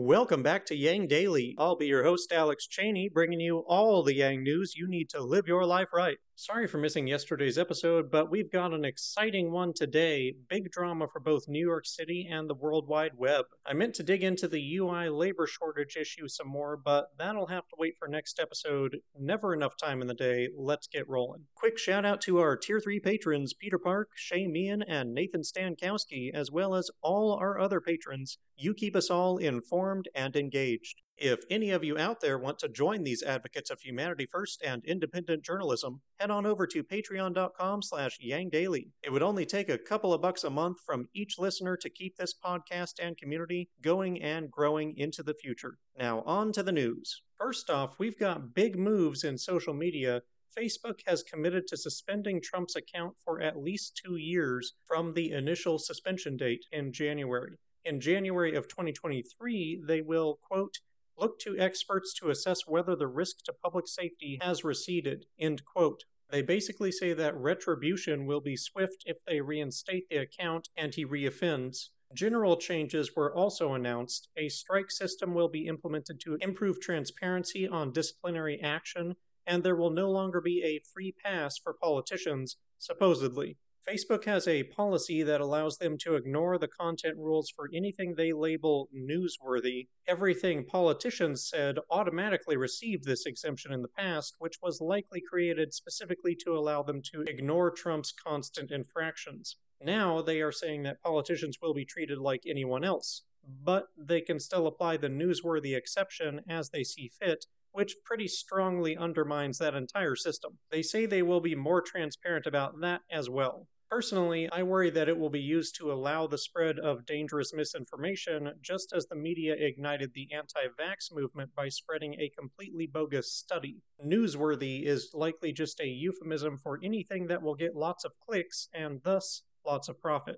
Welcome back to Yang Daily. I'll be your host, Alex Cheney, bringing you all the Yang news you need to live your life right. Sorry for missing yesterday's episode, but we've got an exciting one today. Big drama for both New York City and the World Wide Web. I meant to dig into the UI labor shortage issue some more, but that'll have to wait for next episode. Never enough time in the day. Let's get rolling. Quick shout out to our Tier 3 patrons, Peter Park, Shay Meehan, and Nathan Stankowski, as well as all our other patrons. You keep us all informed and engaged. If any of you out there want to join these Advocates of Humanity First and Independent Journalism, head on over to patreon.com/Yang Daily. It would only take a couple of bucks a month from each listener to keep this podcast and community going and growing into the future. Now on to the news. First off, we've got big moves in social media. Facebook has committed to suspending Trump's account for at least 2 years from the initial suspension date in January. In January of 2023, they will, quote, look to experts to assess whether the risk to public safety has receded, end quote. They basically say that retribution will be swift if they reinstate the account and he reoffends. General changes were also announced. A strike system will be implemented to improve transparency on disciplinary action, and there will no longer be a free pass for politicians, supposedly. Facebook has a policy that allows them to ignore the content rules for anything they label newsworthy. Everything politicians said automatically received this exemption in the past, which was likely created specifically to allow them to ignore Trump's constant infractions. Now they are saying that politicians will be treated like anyone else, but they can still apply the newsworthy exception as they see fit, which pretty strongly undermines that entire system. They say they will be more transparent about that as well. Personally, I worry that it will be used to allow the spread of dangerous misinformation, just as the media ignited the anti-vax movement by spreading a completely bogus study. Newsworthy is likely just a euphemism for anything that will get lots of clicks and thus lots of profit.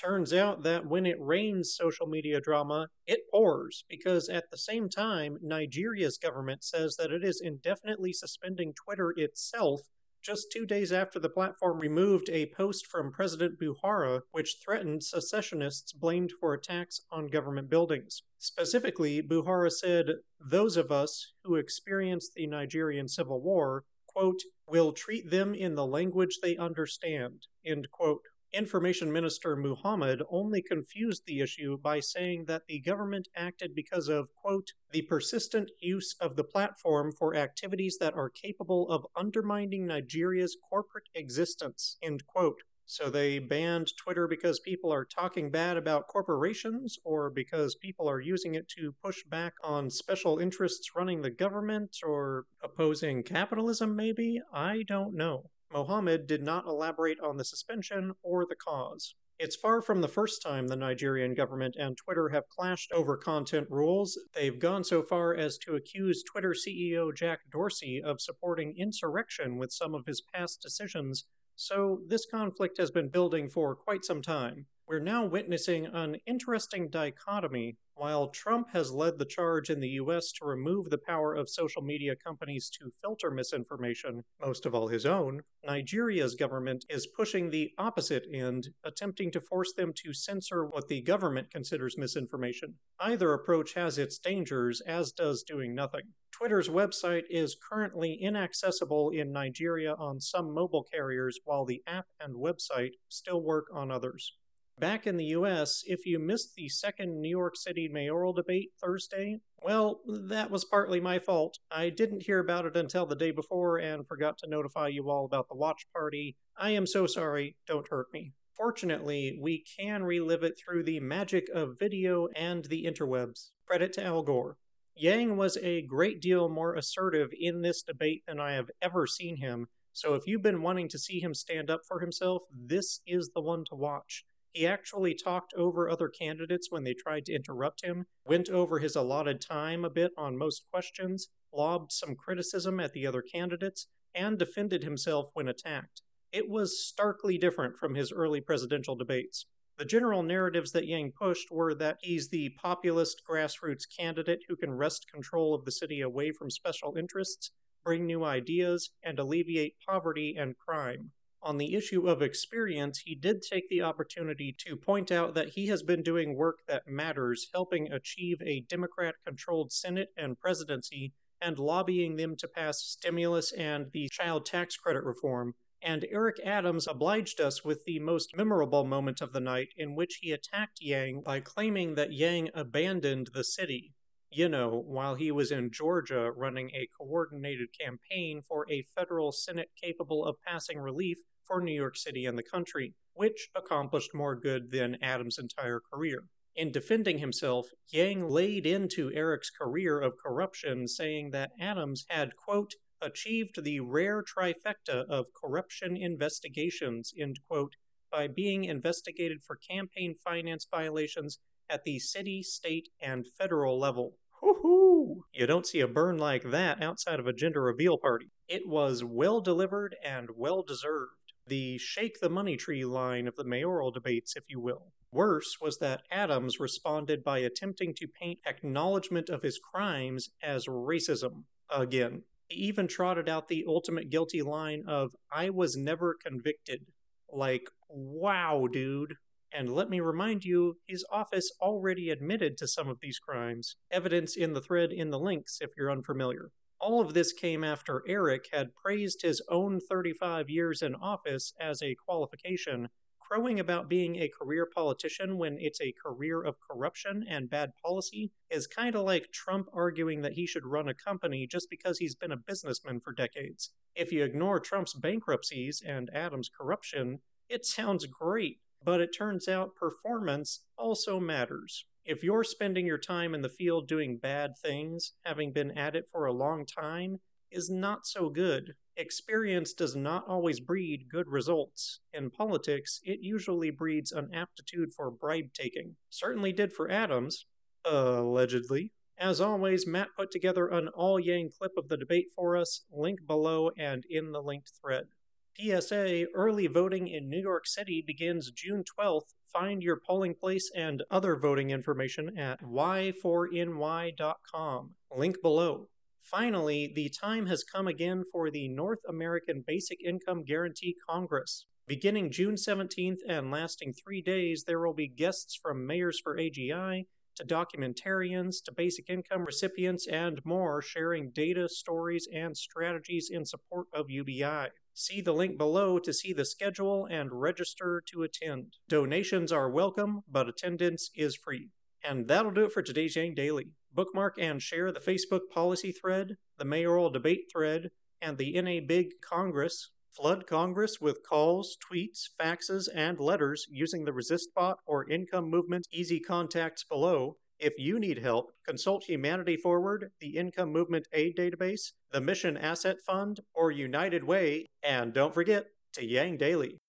Turns out that when it rains social media drama, it pours, because at the same time, Nigeria's government says that it is indefinitely suspending Twitter itself just 2 days after the platform removed a post from President Buhari, which threatened secessionists blamed for attacks on government buildings. Specifically, Buhari said, "Those of us who experienced the Nigerian civil war, quote, will treat them in the language they understand," end quote. Information Minister Muhammad only confused the issue by saying that the government acted because of, quote, the persistent use of the platform for activities that are capable of undermining Nigeria's corporate existence, end quote. So they banned Twitter because people are talking bad about corporations, or because people are using it to push back on special interests running the government, or opposing capitalism maybe? I don't know. Muhammad did not elaborate on the suspension or the cause. It's far from the first time the Nigerian government and Twitter have clashed over content rules. They've gone so far as to accuse Twitter CEO Jack Dorsey of supporting insurrection with some of his past decisions, so this conflict has been building for quite some time. We're now witnessing an interesting dichotomy. While Trump has led the charge in the U.S. to remove the power of social media companies to filter misinformation, most of all his own, Nigeria's government is pushing the opposite end, attempting to force them to censor what the government considers misinformation. Either approach has its dangers, as does doing nothing. Twitter's website is currently inaccessible in Nigeria on some mobile carriers, while the app and website still work on others. Back in the U.S., if you missed the second New York City mayoral debate Thursday, well, that was partly my fault. I didn't hear about it until the day before and forgot to notify you all about the watch party. I am so sorry, don't hurt me. Fortunately, we can relive it through the magic of video and the interwebs. Credit to Al Gore. Yang was a great deal more assertive in this debate than I have ever seen him, so if you've been wanting to see him stand up for himself, this is the one to watch. He actually talked over other candidates when they tried to interrupt him, went over his allotted time a bit on most questions, lobbed some criticism at the other candidates, and defended himself when attacked. It was starkly different from his early presidential debates. The general narratives that Yang pushed were that he's the populist grassroots candidate who can wrest control of the city away from special interests, bring new ideas, and alleviate poverty and crime. On the issue of experience, he did take the opportunity to point out that he has been doing work that matters, helping achieve a Democrat-controlled Senate and presidency, and lobbying them to pass stimulus and the child tax credit reform. And Eric Adams obliged us with the most memorable moment of the night, in which he attacked Yang by claiming that Yang abandoned the city, you know, while he was in Georgia running a coordinated campaign for a federal Senate capable of passing relief for New York City and the country, which accomplished more good than Adams' entire career. In defending himself, Yang laid into Eric's career of corruption, saying that Adams had, quote, achieved the rare trifecta of corruption investigations, end quote, by being investigated for campaign finance violations at the city, state, and federal level. Woohoo! You don't see a burn like that outside of a gender reveal party. It was well delivered and well deserved. The shake the money tree line of the mayoral debates, if you will. Worse was that Adams responded by attempting to paint acknowledgement of his crimes as racism. Again. He even trotted out the ultimate guilty line of, I was never convicted. Like, wow, dude. And let me remind you, his office already admitted to some of these crimes. Evidence in the thread in the links if you're unfamiliar. All of this came after Eric had praised his own 35 years in office as a qualification, crowing about being a career politician when it's a career of corruption and bad policy is kind of like Trump arguing that he should run a company just because he's been a businessman for decades. If you ignore Trump's bankruptcies and Adams' corruption, it sounds great, but it turns out performance also matters. If you're spending your time in the field doing bad things, having been at it for a long time, is not so good. Experience does not always breed good results. In politics, it usually breeds an aptitude for bribe-taking. Certainly did for Adams, allegedly. As always, Matt put together an all-Yang clip of the debate for us, link below and in the linked thread. PSA, early voting in New York City begins June 12th. Find your polling place and other voting information at y4ny.com. Link below. Finally, the time has come again for the North American Basic Income Guarantee Congress. Beginning June 17th and lasting 3 days, there will be guests from Mayors for AGI to documentarians to basic income recipients and more sharing data, stories, and strategies in support of UBI. See the link below to see the schedule and register to attend. Donations are welcome, but attendance is free. And that'll do it for today's Yang Daily. Bookmark and share the Facebook policy thread, the mayoral debate thread, and the NA Big Congress. Flood Congress with calls, tweets, faxes, and letters using the ResistBot or Income Movement easy contacts below. If you need help, consult Humanity Forward, the Income Movement Aid Database, the Mission Asset Fund, or United Way. And don't forget to Yang Daily.